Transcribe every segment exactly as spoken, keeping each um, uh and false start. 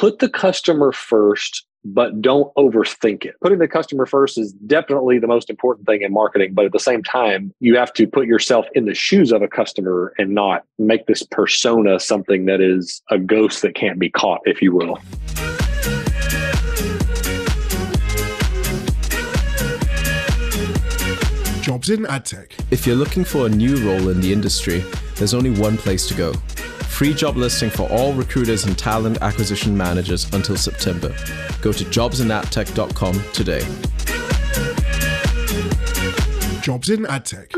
put the customer first, but don't overthink it. Putting the customer first is definitely the most important thing in marketing. But at the same time, you have to put yourself in the shoes of a customer and not make this persona something that is a ghost that can't be caught, if you will. Jobs in ad tech. If you're looking for a new role in the industry, there's only one place to go. Free job listing for all recruiters and talent acquisition managers until September. Go to jobs in ad tech dot com today. Jobs in ad tech.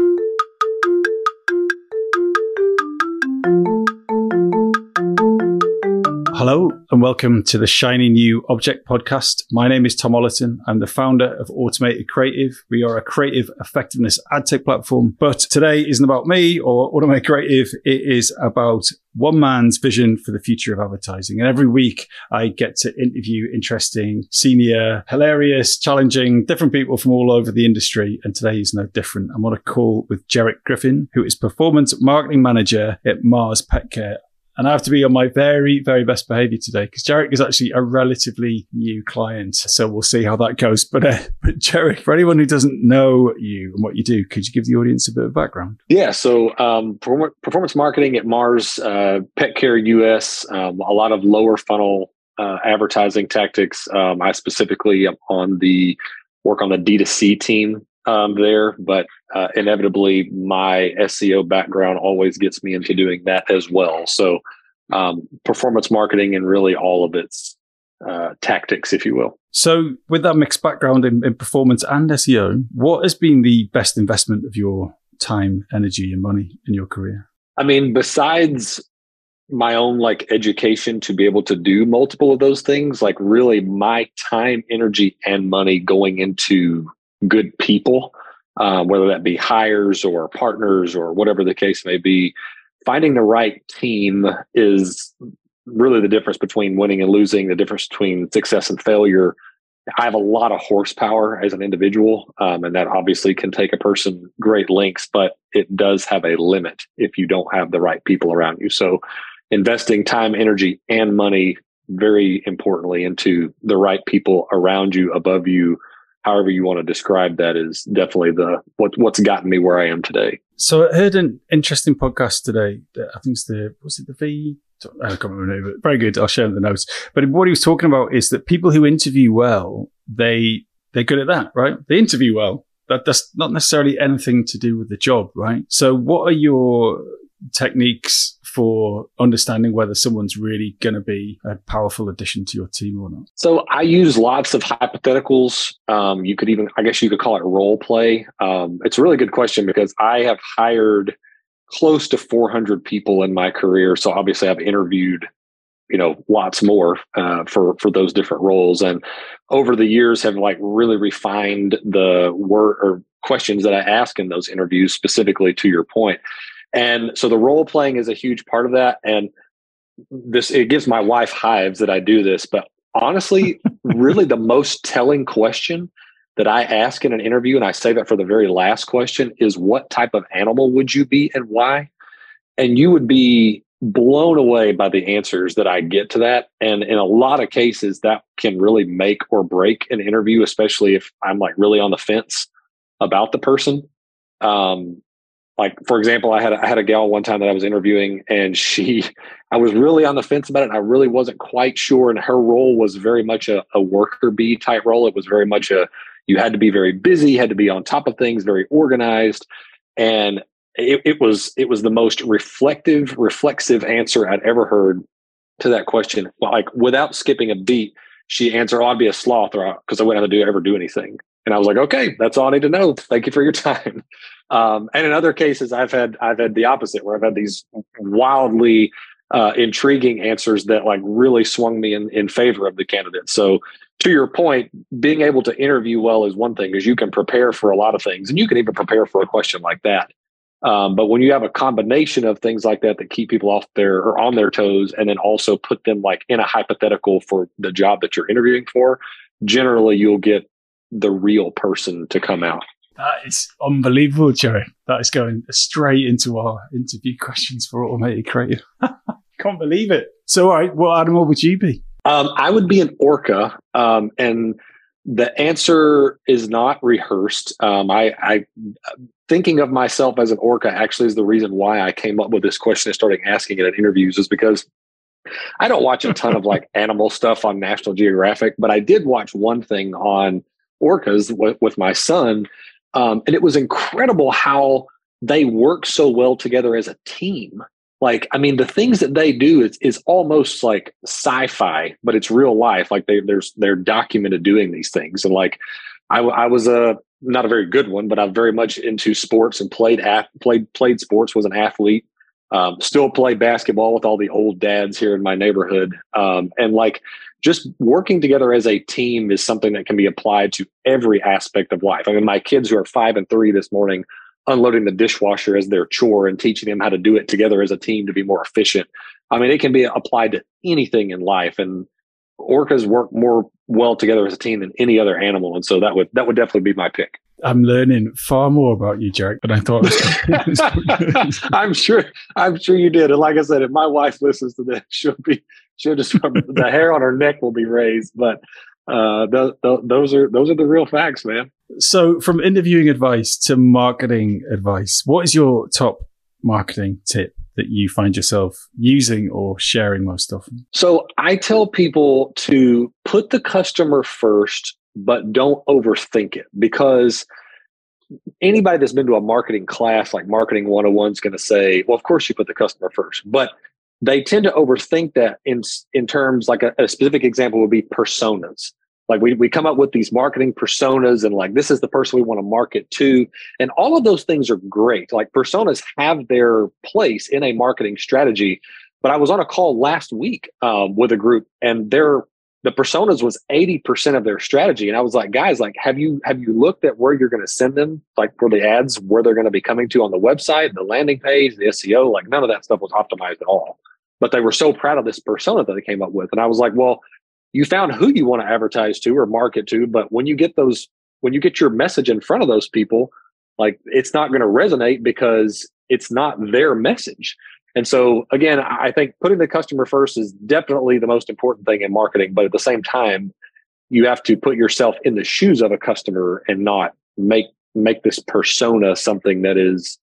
Hello and welcome to the Shiny New Object podcast. My name is Tom Ollerton. I'm the founder of Automated Creative. We are a creative effectiveness ad tech platform, but today isn't about me or Automated Creative. It is about one man's vision for the future of advertising. And every week I get to interview interesting, senior, hilarious, challenging, different people from all over the industry. And today is no different. I'm on a call with Jeric Griffin, who is performance marketing manager at Mars Petcare. And I have to be on my very, very best behavior today because Jeric is actually a relatively new client. So we'll see how that goes. But, uh, but Jeric, for anyone who doesn't know you and what you do, could you give the audience a bit of background? Yeah. So um, performance marketing at Mars uh, Petcare U S, um, a lot of lower funnel uh, advertising tactics. Um, I specifically am on the work on the D two C team um, there, but Uh, inevitably, my S E O background always gets me into doing that as well. So um, performance marketing and really all of its uh, tactics, if you will. So with that mixed background in, in performance and S E O, what has been the best investment of your time, energy and money in your career? I mean, besides my own like education to be able to do multiple of those things, like really my time, energy and money going into good people, Uh, whether that be hires or partners or whatever the case may be, finding the right team is really the difference between winning and losing, the difference between success and failure. I have a lot of horsepower as an individual, um, and that obviously can take a person great lengths, but it does have a limit if you don't have the right people around you. So investing time, energy, and money, very importantly, into the right people around you, above you, however you want to describe that, is definitely the what what's gotten me where I am today. So I heard an interesting podcast today. I think it's the, was it the V? I can't remember. Very good. I'll share the notes. But what he was talking about is that people who interview well, they, they're good at that, right? They interview well. That, that's not necessarily anything to do with the job, right? So what are your techniques for understanding whether someone's really going to be a powerful addition to your team or not? So I use lots of hypotheticals. Um, you could even, I guess you could call it role play. Um, it's a really good question because I have hired close to four hundred people in my career. So obviously I've interviewed, you know, lots more uh, for, for those different roles. And over the years have like really refined the word or questions that I ask in those interviews, specifically to your point. And so the role playing is a huge part of that. And this, it gives my wife hives that I do this, but honestly, really the most telling question that I ask in an interview, and I save it for the very last question, is what type of animal would you be and why? And you would be blown away by the answers that I get to that. And in a lot of cases that can really make or break an interview, especially if I'm like really on the fence about the person. Um, Like, for example, I had, I had a gal one time that I was interviewing and she, I was really on the fence about it. And I really wasn't quite sure. And her role was very much a, a worker bee type role. It was very much a, you had to be very busy, had to be on top of things, very organized. And it, it was, it was the most reflective, reflexive answer I'd ever heard to that question. Like without skipping a beat, she answered, oh, I'd be a sloth or because I wouldn't have to do, ever do anything. And I was like, okay, that's all I need to know. Thank you for your time. Um, and in other cases, I've had I've had the opposite, where I've had these wildly uh, intriguing answers that like really swung me in, in favor of the candidate. So to your point, being able to interview well is one thing, is you can prepare for a lot of things, and you can even prepare for a question like that. Um, but when you have a combination of things like that that keep people off their or on their toes, and then also put them like in a hypothetical for the job that you're interviewing for, generally you'll get the real person to come out. That is unbelievable, Jerry. That is going straight into our interview questions for Automated Creative. Can't believe it. So, all right, what animal would you be? Um, I would be an orca, um, and the answer is not rehearsed. Um, I, I thinking of myself as an orca actually is the reason why I came up with this question and started asking it in interviews, is because I don't watch a ton of like animal stuff on National Geographic, but I did watch one thing on orcas w- with my son, um, and it was incredible how they work so well together as a team. Like, I mean, the things that they do is, is almost like sci-fi, but it's real life. Like they, there's, they're documented doing these things. And like, I, I was a, not a very good one, but I'm very much into sports and played, af- played, played sports, was an athlete, um, still play basketball with all the old dads here in my neighborhood. Um, and like just working together as a team is something that can be applied to every aspect of life. I mean, my kids who are five and three this morning, unloading the dishwasher as their chore and teaching them how to do it together as a team to be more efficient. I mean, it can be applied to anything in life, and orcas work more well together as a team than any other animal. And so that would, that would definitely be my pick. I'm learning far more about you, Jeric, than I thought. I'm sure, I'm sure you did. And like I said, if my wife listens to this, she'll be, she'll just, the hair on her neck will be raised, but uh, th- th- those are, those are the real facts, man. So from interviewing advice to marketing advice, what is your top marketing tip that you find yourself using or sharing most often? So I tell people to put the customer first, but don't overthink it, because anybody that's been to a marketing class like Marketing one oh one is going to say, well, of course you put the customer first, but they tend to overthink that in, in terms like a, a specific example would be personas. Like we, we come up with these marketing personas and like, this is the person we want to market to. And all of those things are great. Like personas have their place in a marketing strategy. But I was on a call last week um, with a group, and their the personas was eighty percent of their strategy. And I was like, guys, like, have you, have you looked at where you're going to send them? Like for the ads, where they're going to be coming to on the website, the landing page, the S E O, like none of that stuff was optimized at all. But they were so proud of this persona that they came up with. And I was like, well, you found who you want to advertise to or market to, but when you get those, when you get your message in front of those people, like it's not going to resonate because it's not their message. And so again, I think putting the customer first is definitely the most important thing in marketing, but at the same time, you have to put yourself in the shoes of a customer and not make, make this persona something that is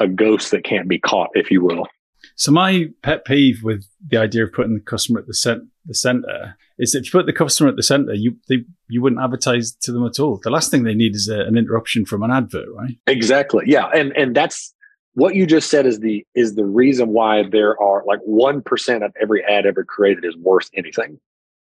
a ghost that can't be caught, if you will. So my pet peeve with the idea of putting the customer at the, cent- the center is that if you put the customer at the center, you they, you wouldn't advertise to them at all. The last thing they need is a, an interruption from an advert, right? Exactly. Yeah, and and that's what you just said is the is the reason why there are like one percent of every ad ever created is worth anything,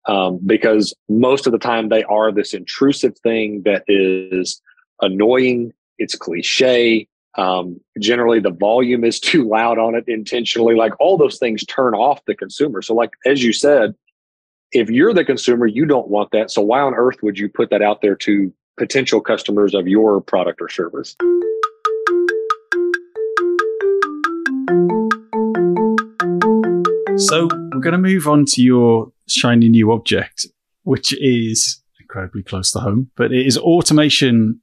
um, because most of the time they are this intrusive thing that is annoying. It's cliche. Um, generally the volume is too loud on it intentionally, like all those things turn off the consumer. So like, as you said, if you're the consumer, you don't want that. So why on earth would you put that out there to potential customers of your product or service? So we're going to move on to your shiny new object, which is incredibly close to home, but it is automation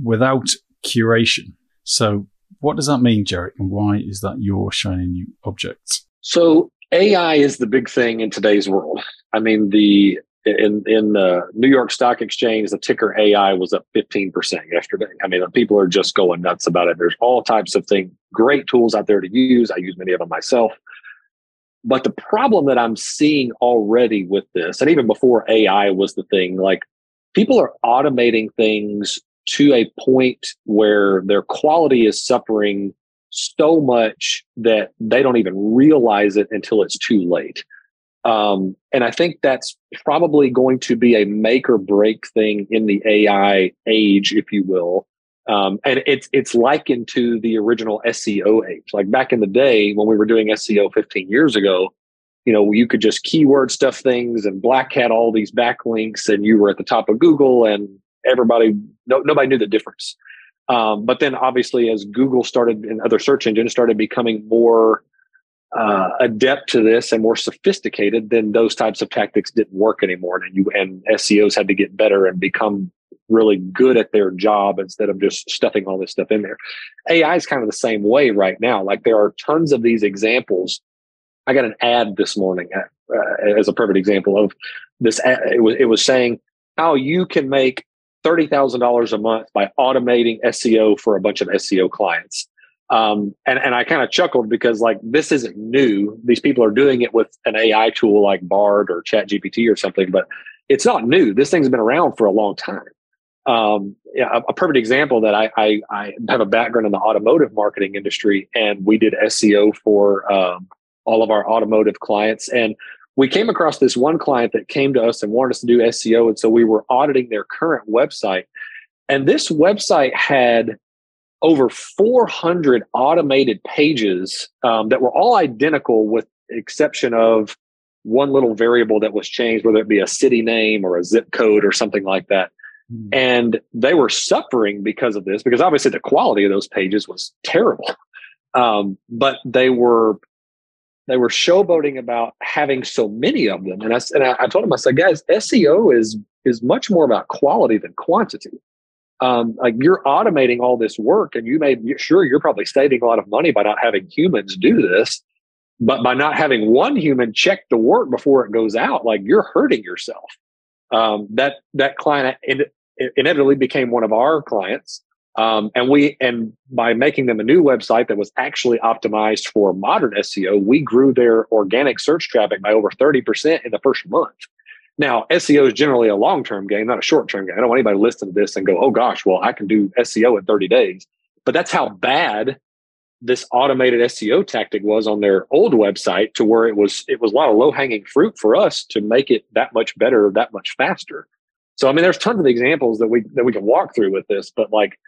without curation. So what does that mean, Jeric, and why is that your shiny new object? So A I is the big thing in today's world. I mean, the in in the New York Stock Exchange, the ticker A I was up fifteen percent yesterday. I mean, people are just going nuts about it. There's all types of things, great tools out there to use. I use many of them myself. But the problem that I'm seeing already with this, and even before A I was the thing, like people are automating things to a point where their quality is suffering so much that they don't even realize it until it's too late. Um, and I think that's probably going to be a make or break thing in the A I age, if you will. Um, and it's, it's likened to the original S E O age. Like back in the day when we were doing S E O fifteen years ago, you know, you could just keyword stuff things and black hat all these backlinks and you were at the top of Google and everybody, no, nobody knew the difference. Um, but then obviously as Google started and other search engines started becoming more uh, adept to this and more sophisticated, then those types of tactics didn't work anymore. And you and S E Os had to get better and become really good at their job instead of just stuffing all this stuff in there. A I is kind of the same way right now. Like there are tons of these examples. I got an ad this morning uh, as a perfect example of this. It was, it was saying how you can make thirty thousand dollars a month by automating S E O for a bunch of S E O clients. Um, and, and I kind of chuckled because, like, this isn't new. These people are doing it with an A I tool like Bard or ChatGPT or something, but it's not new. This thing's been around for a long time. Um, yeah, a, a perfect example that I, I, I have a background in the automotive marketing industry, and we did S E O for um, all of our automotive clients. And we came across this one client that came to us and wanted us to do S E O. And so we were auditing their current website. And this website had over four hundred automated pages um, that were all identical with exception of one little variable that was changed, whether it be a city name or a zip code or something like that. Mm-hmm. And they were suffering because of this, because obviously the quality of those pages was terrible. Um, but they were they were showboating about having so many of them. And I, and I, I told them, I said, guys, S E O is is much more about quality than quantity. Um, like, you're automating all this work, and you may sure you're probably saving a lot of money by not having humans do this, but by not having one human check the work before it goes out, like, you're hurting yourself. Um, that that client in, inevitably became one of our clients, um, and we and by making them a new website that was actually optimized for modern S E O, we grew their organic search traffic by over thirty percent in the first month. Now, S E O is generally a long-term game, not a short-term game. I don't want anybody to listen to this and go, oh, gosh, well, I can do S E O in thirty days. But that's how bad this automated S E O tactic was on their old website, to where it was it was a lot of low-hanging fruit for us to make it that much better, that much faster. So, I mean, there's tons of examples that we that we can walk through with this. But, like,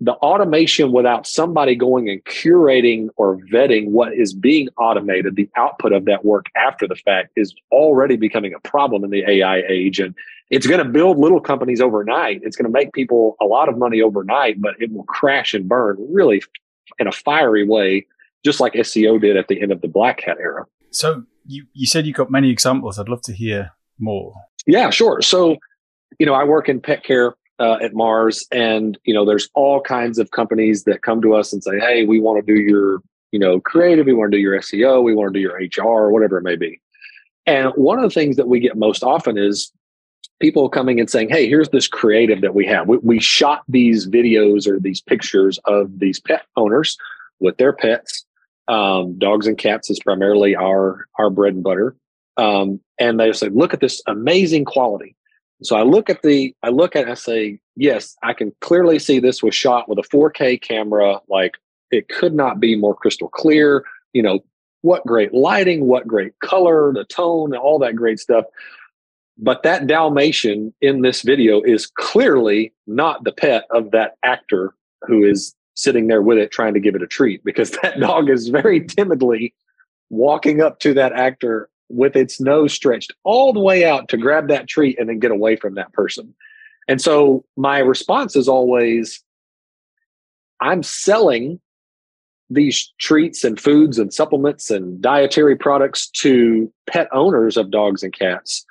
the automation without somebody going and curating or vetting what is being automated, the output of that work after the fact, is already becoming a problem in the A I age. And it's going to build little companies overnight. It's going to make people a lot of money overnight, but it will crash and burn really in a fiery way, just like S E O did at the end of the Black Hat era. So you, you said you got many examples. I'd love to hear more. Yeah, sure. So, you know, I work in pet care Uh, at Mars, and you know, there's all kinds of companies that come to us and say, "Hey, we want to do your, you know, creative, we want to do your S E O, we want to do your H R, whatever it may be." And one of the things that we get most often is people coming and saying, "Hey, here's this creative that we have. We, we shot these videos or these pictures of these pet owners with their pets, um, dogs and cats is primarily our our bread and butter." Um, and they say, "Look at this amazing quality." So I look at the, I look at, it, I say, yes, I can clearly see this was shot with a four K camera. Like, it could not be more crystal clear. You know, what great lighting, what great color, the tone, all that great stuff. But that Dalmatian in this video is clearly not the pet of that actor who is sitting there with it, trying to give it a treat, because that dog is very timidly walking up to that actor with its nose stretched all the way out to grab that treat and then get away from that person. And so my response is always, I'm selling these treats and foods and supplements and dietary products to pet owners of dogs and cats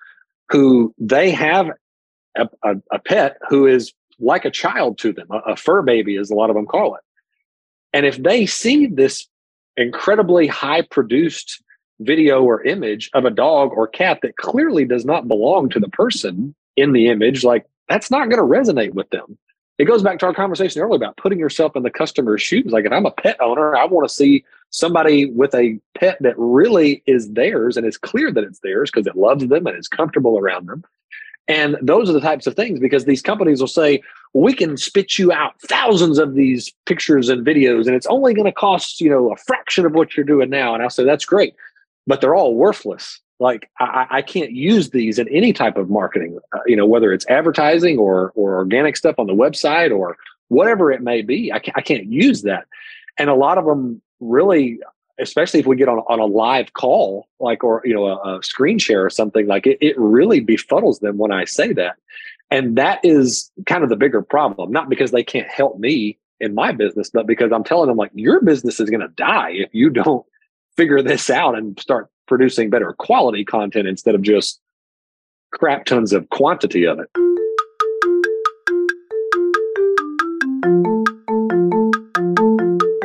who they have a, a, a pet who is like a child to them, a, a fur baby, as a lot of them call it. And if they see this incredibly high-produced video or image of a dog or cat that clearly does not belong to the person in the image, like, that's not going to resonate with them. It goes back to our conversation earlier about putting yourself in the customer's shoes. Like, if I'm a pet owner, I want to see somebody with a pet that really is theirs, and it's clear that it's theirs because it loves them and is comfortable around them. And those are the types of things, because these companies will say, we can spit you out thousands of these pictures and videos, and it's only going to cost, you know, a fraction of what you're doing now. And I'll say, that's great, but they're all worthless. Like, I, I can't use these in any type of marketing, uh, you know, whether it's advertising or or organic stuff on the website or whatever it may be. I can't, I can't use that. And a lot of them really, especially if we get on, on a live call, like, or, you know, a, a screen share or something, like, it, it really befuddles them when I say that. And that is kind of the bigger problem, not because they can't help me in my business, but because I'm telling them, like, your business is going to die if you don't figure this out and start producing better quality content instead of just crap tons of quantity of it.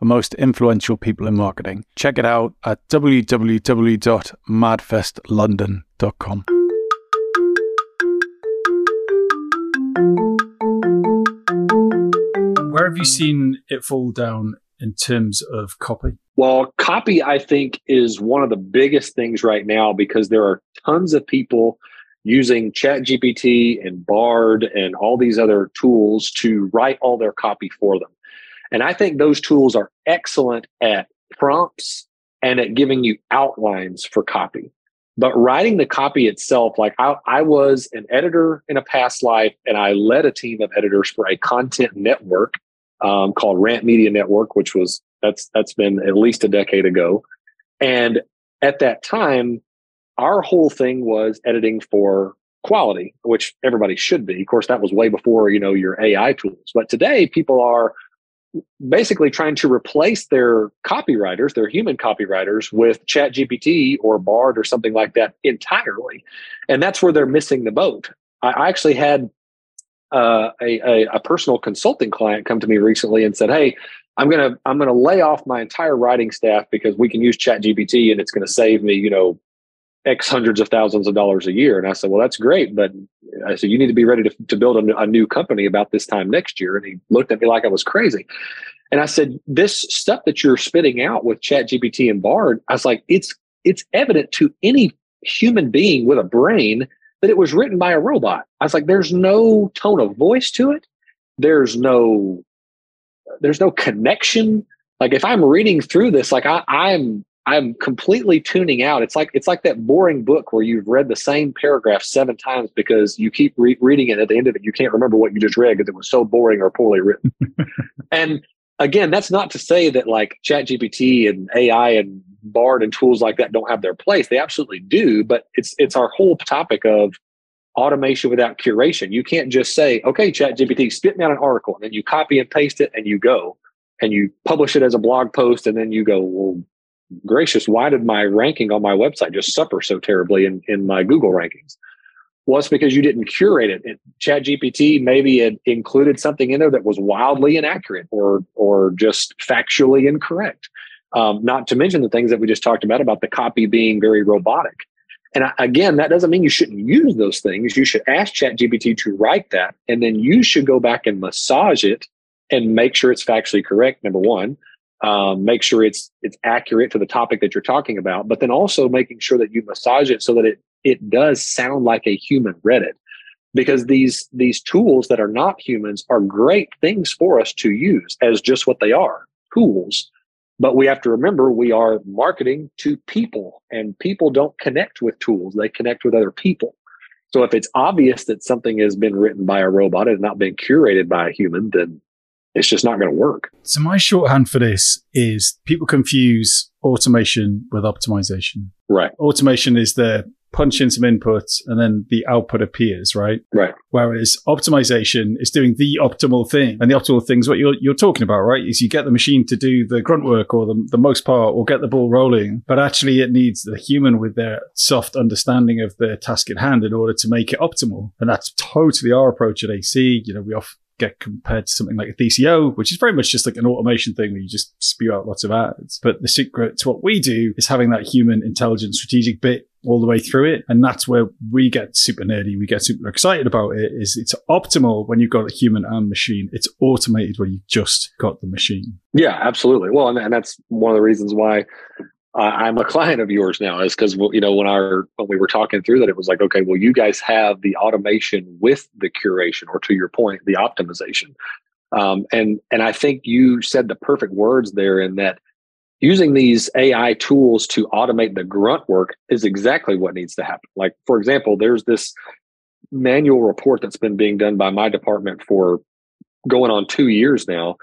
and most influential people in marketing. Check it out at w w w dot mad fest london dot com. Where have you seen it fall down in terms of copy? Well, copy, I think, is one of the biggest things right now because there are tons of people using ChatGPT and Bard and all these other tools to write all their copy for them. And I think those tools are excellent at prompts and at giving you outlines for copy. But writing the copy itself, like I, I was an editor in a past life, and I led a team of editors for a content network um, called Rant Media Network, which was that's that's been at least a decade ago. And at that time, our whole thing was editing for quality, which everybody should be. Of course, that was way before, you know, your A I tools. But today, people are basically trying to replace their copywriters, their human copywriters, with ChatGPT or Bard or something like that entirely. And that's where they're missing the boat. I actually had uh, a, a, a personal consulting client come to me recently and said, hey, I'm going to I'm going to lay off my entire writing staff because we can use ChatGPT and it's going to save me, you know, X hundreds of thousands of dollars a year. And I said, well, that's great. But I said, you need to be ready to, to build a, a new company about this time next year. And he looked at me like I was crazy. And I said, this stuff that you're spitting out with ChatGPT and Bard, I was like, it's, it's evident to any human being with a brain that it was written by a robot. I was like, there's no tone of voice to it. There's no, there's no connection. Like if I'm reading through this, like I, I'm, I'm completely tuning out. It's like it's like that boring book where you've read the same paragraph seven times because you keep re- reading it. At the end of it, you can't remember what you just read because it was so boring or poorly written. And again, that's not to say that like ChatGPT and A I and Bard and tools like that don't have their place. They absolutely do. But it's it's our whole topic of automation without curation. You can't just say, okay, ChatGPT, spit me out an article, and then you copy and paste it, and you go and you publish it as a blog post, and then you go, well, gracious, why did my ranking on my website just suffer so terribly in, in my Google rankings? Well, it's because you didn't curate it. it ChatGPT maybe it included something in there that was wildly inaccurate or or just factually incorrect. Um, not to mention the things that we just talked about, about the copy being very robotic. And I, again, that doesn't mean you shouldn't use those things. You should ask ChatGPT to write that, and then you should go back and massage it and make sure it's factually correct, number one. Um, make sure it's it's accurate to the topic that you're talking about, but then also making sure that you massage it so that it it does sound like a human read it. Because these these tools that are not humans are great things for us to use as just what they are, tools. But we have to remember we are marketing to people, and people don't connect with tools. They connect with other people. So if it's obvious that something has been written by a robot and not been curated by a human, then it's just not going to work. So my shorthand for this is people confuse automation with optimization. Right. Automation is the punch in some input and then the output appears, right? Right. Whereas optimization is doing the optimal thing. And the optimal thing is what you're, you're talking about, right? Is you get the machine to do the grunt work or the, the most part or get the ball rolling. But actually it needs the human with their soft understanding of the task at hand in order to make it optimal. And that's totally our approach at A C. You know, we often get compared to something like a D C O, which is very much just like an automation thing where you just spew out lots of ads. But the secret to what we do is having that human intelligent strategic bit all the way through it. And that's where we get super nerdy. We get super excited about it. Is it's optimal when you've got a human and machine. It's automated when you've just got the machine. Yeah, absolutely. Well, and, and that's one of the reasons why uh, I'm a client of yours now is because, you know, when our when we were talking through that, it was like, okay, well, you guys have the automation with the curation, or to your point, the optimization. Um, and and I think you said the perfect words there in that using these A I tools to automate the grunt work is exactly what needs to happen. Like, for example, there's this manual report that's been being done by my department for going on two years now,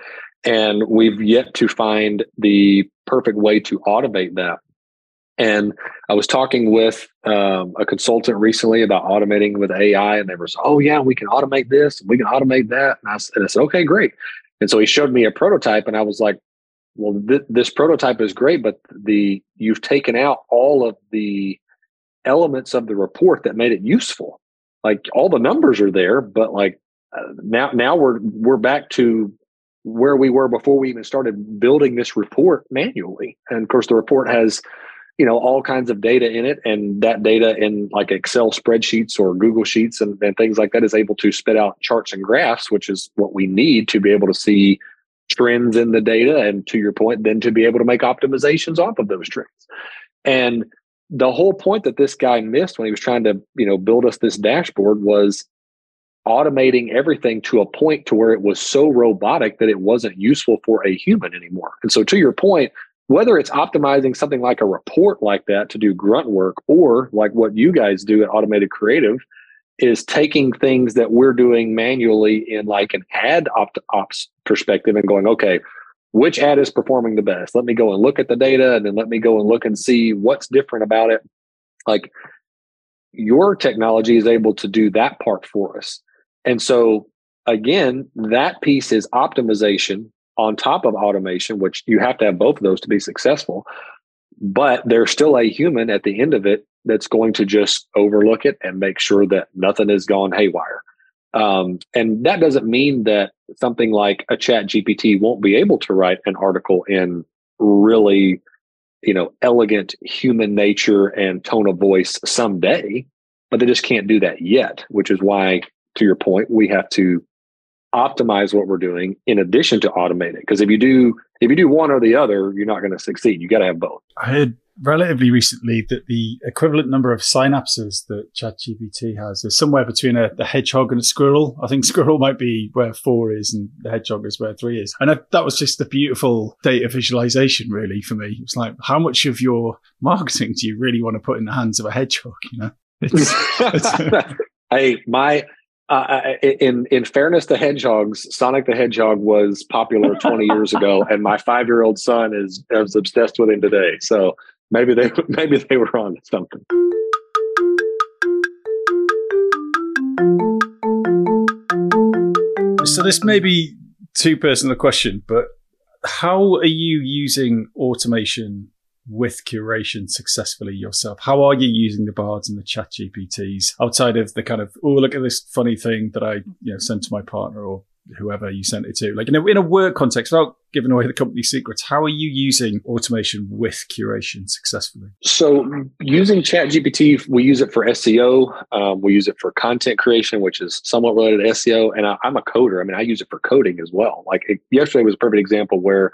and we've yet to find the perfect way to automate that. And I was talking with um, a consultant recently about automating with A I, and they were saying, oh yeah, we can automate this, we can automate that. And I, and I said, okay, great. And so he showed me a prototype, and I was like, well, th- this prototype is great, but the you've taken out all of the elements of the report that made it useful. Like, all the numbers are there, but like uh, now, now we're we're back to where we were before we even started building this report manually. And of course, the report has, you know, all kinds of data in it, and that data in like Excel spreadsheets or Google Sheets and, and things like that is able to spit out charts and graphs, which is what we need to be able to see trends in the data. And to your point, then to be able to make optimizations off of those trends. And the whole point that this guy missed when he was trying to, you know, build us this dashboard was automating everything to a point to where it was so robotic that it wasn't useful for a human anymore. And so to your point, whether it's optimizing something like a report like that to do grunt work, or like what you guys do at Automated Creative is taking things that we're doing manually in like an ad opt- ops perspective and going, okay, which ad is performing the best? Let me go and look at the data, and then let me go and look and see what's different about it. Like, your technology is able to do that part for us. And so again, that piece is optimization on top of automation, which you have to have both of those to be successful, but there's still a human at the end of it that's going to just overlook it and make sure that nothing has gone haywire. Um, and that doesn't mean that something like a ChatGPT won't be able to write an article in really, you know, elegant human nature and tone of voice someday, but they just can't do that yet, which is why, to your point, we have to optimize what we're doing in addition to automate it. Because if you do, if you do one or the other, you're not going to succeed. You got to have both. I heard relatively recently that the equivalent number of synapses that ChatGPT has is somewhere between a, a hedgehog and a squirrel. I think squirrel might be where four is, and the hedgehog is where three is. And I, that was just a beautiful data visualization, really, for me. It's like, how much of your marketing do you really want to put in the hands of a hedgehog? You know, it's, it's, hey, my. Uh, in in fairness to hedgehogs, Sonic the Hedgehog was popular twenty years ago, and my five-year-old son is, is obsessed with him today. So maybe they maybe they were on something. So this may be too personal a question, but how are you using automation with curation successfully yourself? How are you using the Bards and the ChatGPTs outside of the kind of, oh, look at this funny thing that I, you know, sent to my partner or whoever you sent it to? Like, in a, in a work context, without giving away the company secrets, how are you using automation with curation successfully? So using ChatGPT, we use it for S E O. Um, we use it for content creation, which is somewhat related to S E O. And I, I'm a coder. I mean, I use it for coding as well. Like, it, yesterday was a perfect example where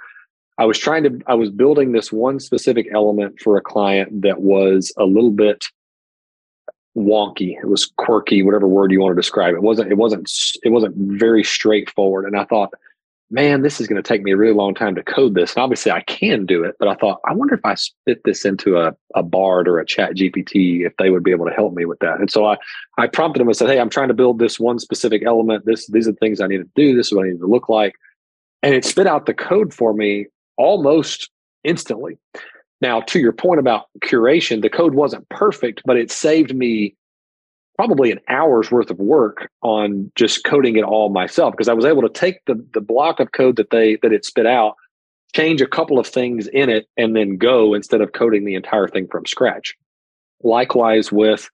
I was trying to, I was building this one specific element for a client that was a little bit wonky. It was quirky, whatever word you want to describe. It wasn't, it wasn't, it wasn't very straightforward. And I thought, man, this is going to take me a really long time to code this. And obviously I can do it, but I thought, I wonder if I spit this into a, a Bard or a ChatGPT, if they would be able to help me with that. And so I, I prompted them and said, hey, I'm trying to build this one specific element. This, these are the things I need to do. This is what I need to look like. And it spit out the code for me almost instantly. Now, to your point about curation, the code wasn't perfect, but it saved me probably an hour's worth of work on just coding it all myself, because I was able to take the, the block of code that they that it spit out, change a couple of things in it, and then go, instead of coding the entire thing from scratch. Likewise with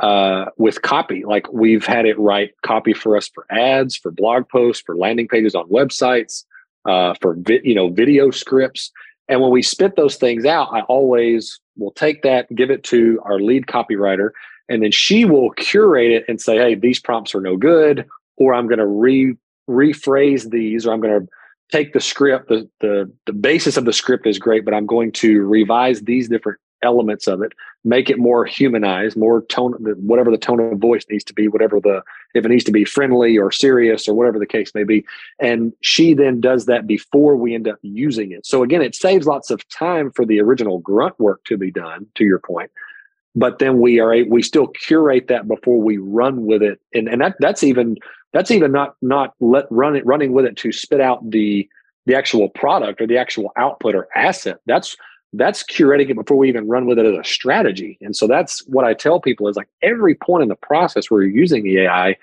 uh, with copy. Like, we've had it write copy for us for ads, for blog posts, for landing pages on websites, Uh, for vi- you know video scripts. And when we spit those things out, I always will take that, give it to our lead copywriter, and then she will curate it and say, hey, these prompts are no good, or I'm going to re rephrase these, or I'm going to take the script, the, the the basis of the script is great, but I'm going to revise these different elements of it, make it more humanized, more tone, whatever the tone of voice needs to be, whatever the, if it needs to be friendly or serious or whatever the case may be. And she then does that before we end up using it. So again, it saves lots of time for the original grunt work to be done, to your point. But then we are, we still curate that before we run with it. And and that that's even, that's even not, not let run it, running with it to spit out the, the actual product or the actual output or asset. That's, that's curating it before we even run with it as a strategy. And so that's what I tell people is like every point in the process where you're using the A I,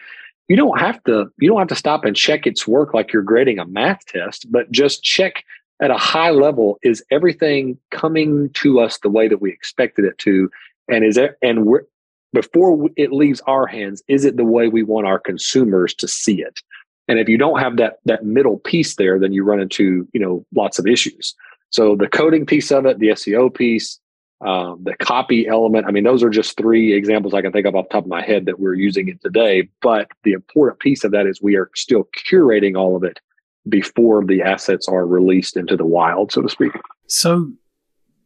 you don't have to, you don't have to stop and check its work like you're grading a math test, but just check at a high level, is everything coming to us the way that we expected it to? And is there, and we're, before it leaves our hands, is it the way we want our consumers to see it? And if you don't have that that middle piece there, then you run into, you know, lots of issues. So the coding piece of it, the S E O piece, um, the copy element. I mean, those are just three examples I can think of off the top of my head that we're using it today. But the important piece of that is we are still curating all of it before the assets are released into the wild, so to speak. So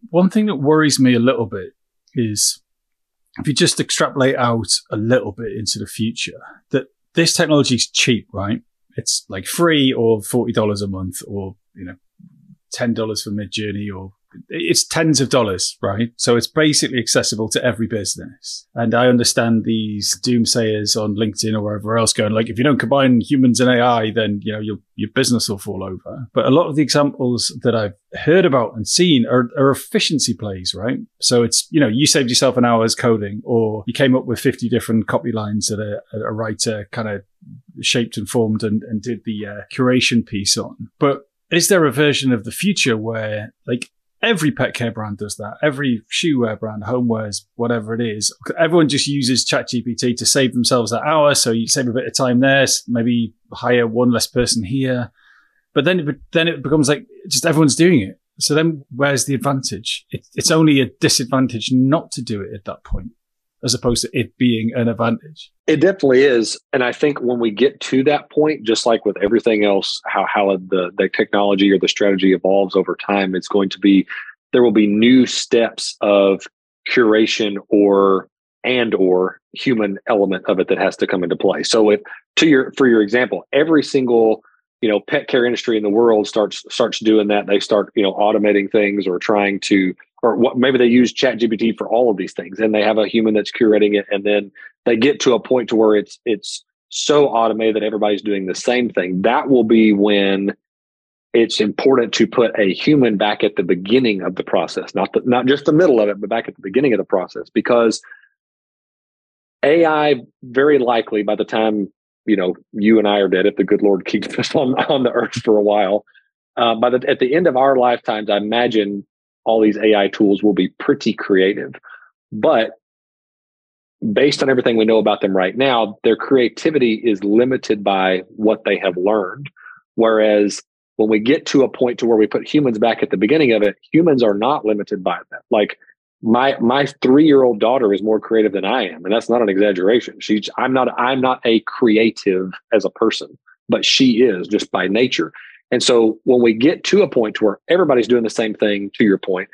one thing that worries me a little bit is if you just extrapolate out a little bit into the future, that this technology is cheap, right? It's like free or forty dollars a month or, you know, ten dollars for Midjourney, or it's tens of dollars, right? So it's basically accessible to every business. And I understand these doomsayers on LinkedIn or wherever else going, like, if you don't combine humans and A I, then, you know, your, your business will fall over. But a lot of the examples that I've heard about and seen are, are efficiency plays, right? So it's, you know, you saved yourself an hour's coding, or you came up with fifty different copy lines that a, a writer kind of shaped and formed and, and did the uh, curation piece on. But is there a version of the future where, like, every pet care brand does that? Every shoe wear brand, homewares, whatever it is. Everyone just uses ChatGPT to save themselves that hour. So you save a bit of time there, maybe hire one less person here. But then it, then it becomes like just everyone's doing it. So then where's the advantage? It, it's only a disadvantage not to do it at that point, as opposed to it being an advantage. It definitely is. And I think when we get to that point, just like with everything else, how, how the, the technology or the strategy evolves over time, it's going to be, there will be new steps of curation or, and or human element of it that has to come into play. So if to your, for your example, every single, you know, pet care industry in the world starts, starts doing that. They start, you know, automating things or trying to, or what, maybe they use ChatGPT for all of these things and they have a human that's curating it. And then they get to a point to where it's, it's so automated that everybody's doing the same thing. That will be when it's important to put a human back at the beginning of the process, not the, not just the middle of it, but back at the beginning of the process, because A I very likely by the time, you know, you and I are dead, if the good Lord keeps us on, on the earth for a while, uh, by the, at the end of our lifetimes, I imagine all these A I tools will be pretty creative, but based on everything we know about them right now, their creativity is limited by what they have learned. Whereas when we get to a point to where we put humans back at the beginning of it, humans are not limited by that. Like my, my three-year-old daughter is more creative than I am. And that's not an exaggeration. She's, I'm not, I'm not a creative as a person, but she is just by nature. And so when we get to a point where everybody's doing the same thing, to your point,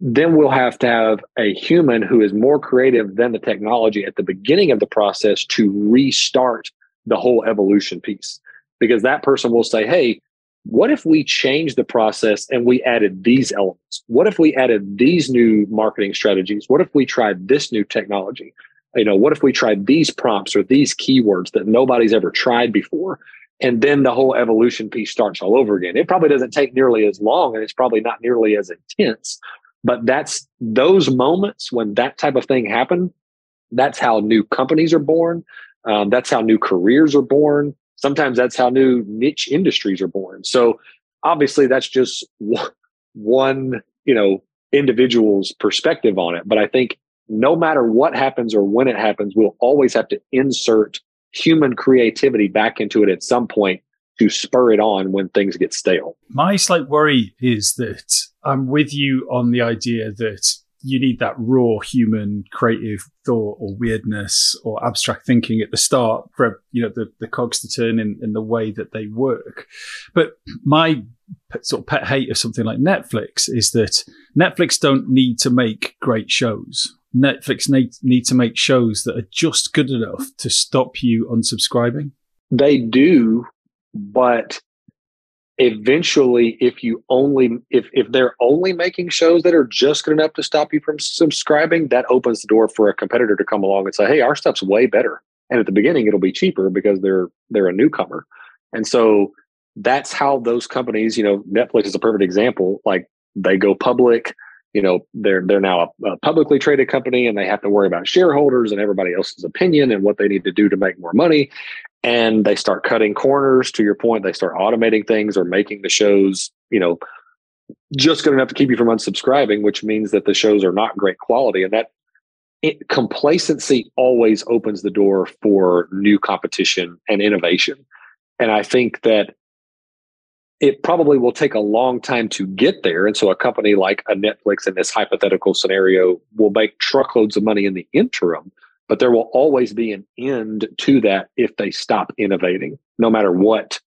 then we'll have to have a human who is more creative than the technology at the beginning of the process to restart the whole evolution piece. Because that person will say, hey, what if we changed the process and we added these elements? What if we added these new marketing strategies? What if we tried this new technology? You know, what if we tried these prompts or these keywords that nobody's ever tried before? And then the whole evolution piece starts all over again. It probably doesn't take nearly as long and it's probably not nearly as intense, but that's those moments when that type of thing happen. That's how new companies are born. Um, that's how new careers are born. Sometimes that's how new niche industries are born. So obviously that's just one, you know, individual's perspective on it. But I think no matter what happens or when it happens, we'll always have to insert human creativity back into it at some point to spur it on when things get stale. My slight worry is that I'm with you on the idea that you need that raw human creative thought or weirdness or abstract thinking at the start for, you know, the, the cogs to turn in, in the way that they work. But my sort of pet hate of something like Netflix is that Netflix don't need to make great shows. Netflix need, need to make shows that are just good enough to stop you unsubscribing? They do, but eventually if you only if if they're only making shows that are just good enough to stop you from subscribing, that opens the door for a competitor to come along and say, hey, our stuff's way better. And at the beginning it'll be cheaper because they're they're a newcomer. And so that's how those companies, you know, Netflix is a perfect example. Like they go public. you know, they're they're now a, a publicly traded company, and they have to worry about shareholders and everybody else's opinion and what they need to do to make more money. And they start cutting corners. To your point, they start automating things or making the shows, you know, just good enough to keep you from unsubscribing, which means that the shows are not great quality. And that it, complacency always opens the door for new competition and innovation. And I think that it probably will take a long time to get there. And so a company like a Netflix in this hypothetical scenario will make truckloads of money in the interim, but there will always be an end to that if they stop innovating, no matter what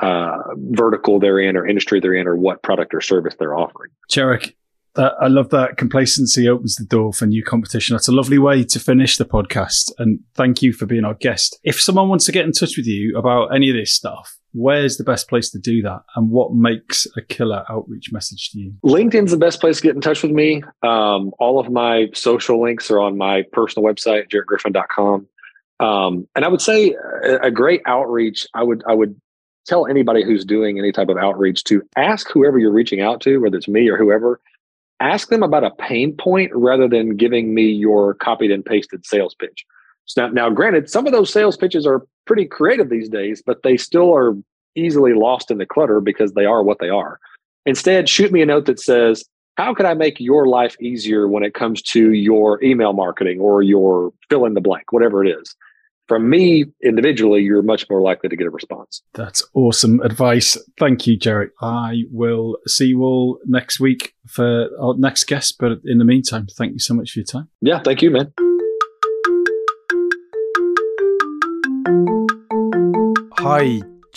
uh, vertical they're in or industry they're in or what product or service they're offering. Jeric, uh, I love that. Complacency opens the door for new competition. That's a lovely way to finish the podcast. And thank you for being our guest. If someone wants to get in touch with you about any of this stuff, where's the best place to do that? And what makes a killer outreach message to you? LinkedIn's the best place to get in touch with me. Um, all of my social links are on my personal website, jeric griffin dot com. Um, and I would say a, a great outreach, I would I would tell anybody who's doing any type of outreach to ask whoever you're reaching out to, whether it's me or whoever, ask them about a pain point rather than giving me your copied and pasted sales pitch. So now, now, granted, some of those sales pitches are pretty creative these days, but they still are easily lost in the clutter because they are what they are. Instead, shoot me a note that says, how could I make your life easier when it comes to your email marketing or your fill in the blank, whatever it is? From me individually, you're much more likely to get a response. That's awesome advice. Thank you, Jeric. I will see you all next week for our next guest. But in the meantime, thank you so much for your time. Yeah, thank you, man. Hi,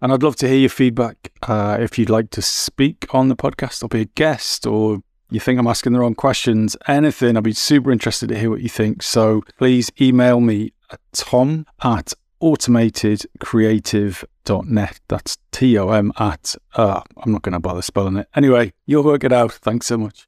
And I'd love to hear your feedback. Uh, if you'd like to speak on the podcast or be a guest, or you think I'm asking the wrong questions, anything, I'd be super interested to hear what you think. So please email me at tom at automated creative dot net. That's T O M at, uh, I'm not going to bother spelling it. Anyway, you'll work it out. Thanks so much.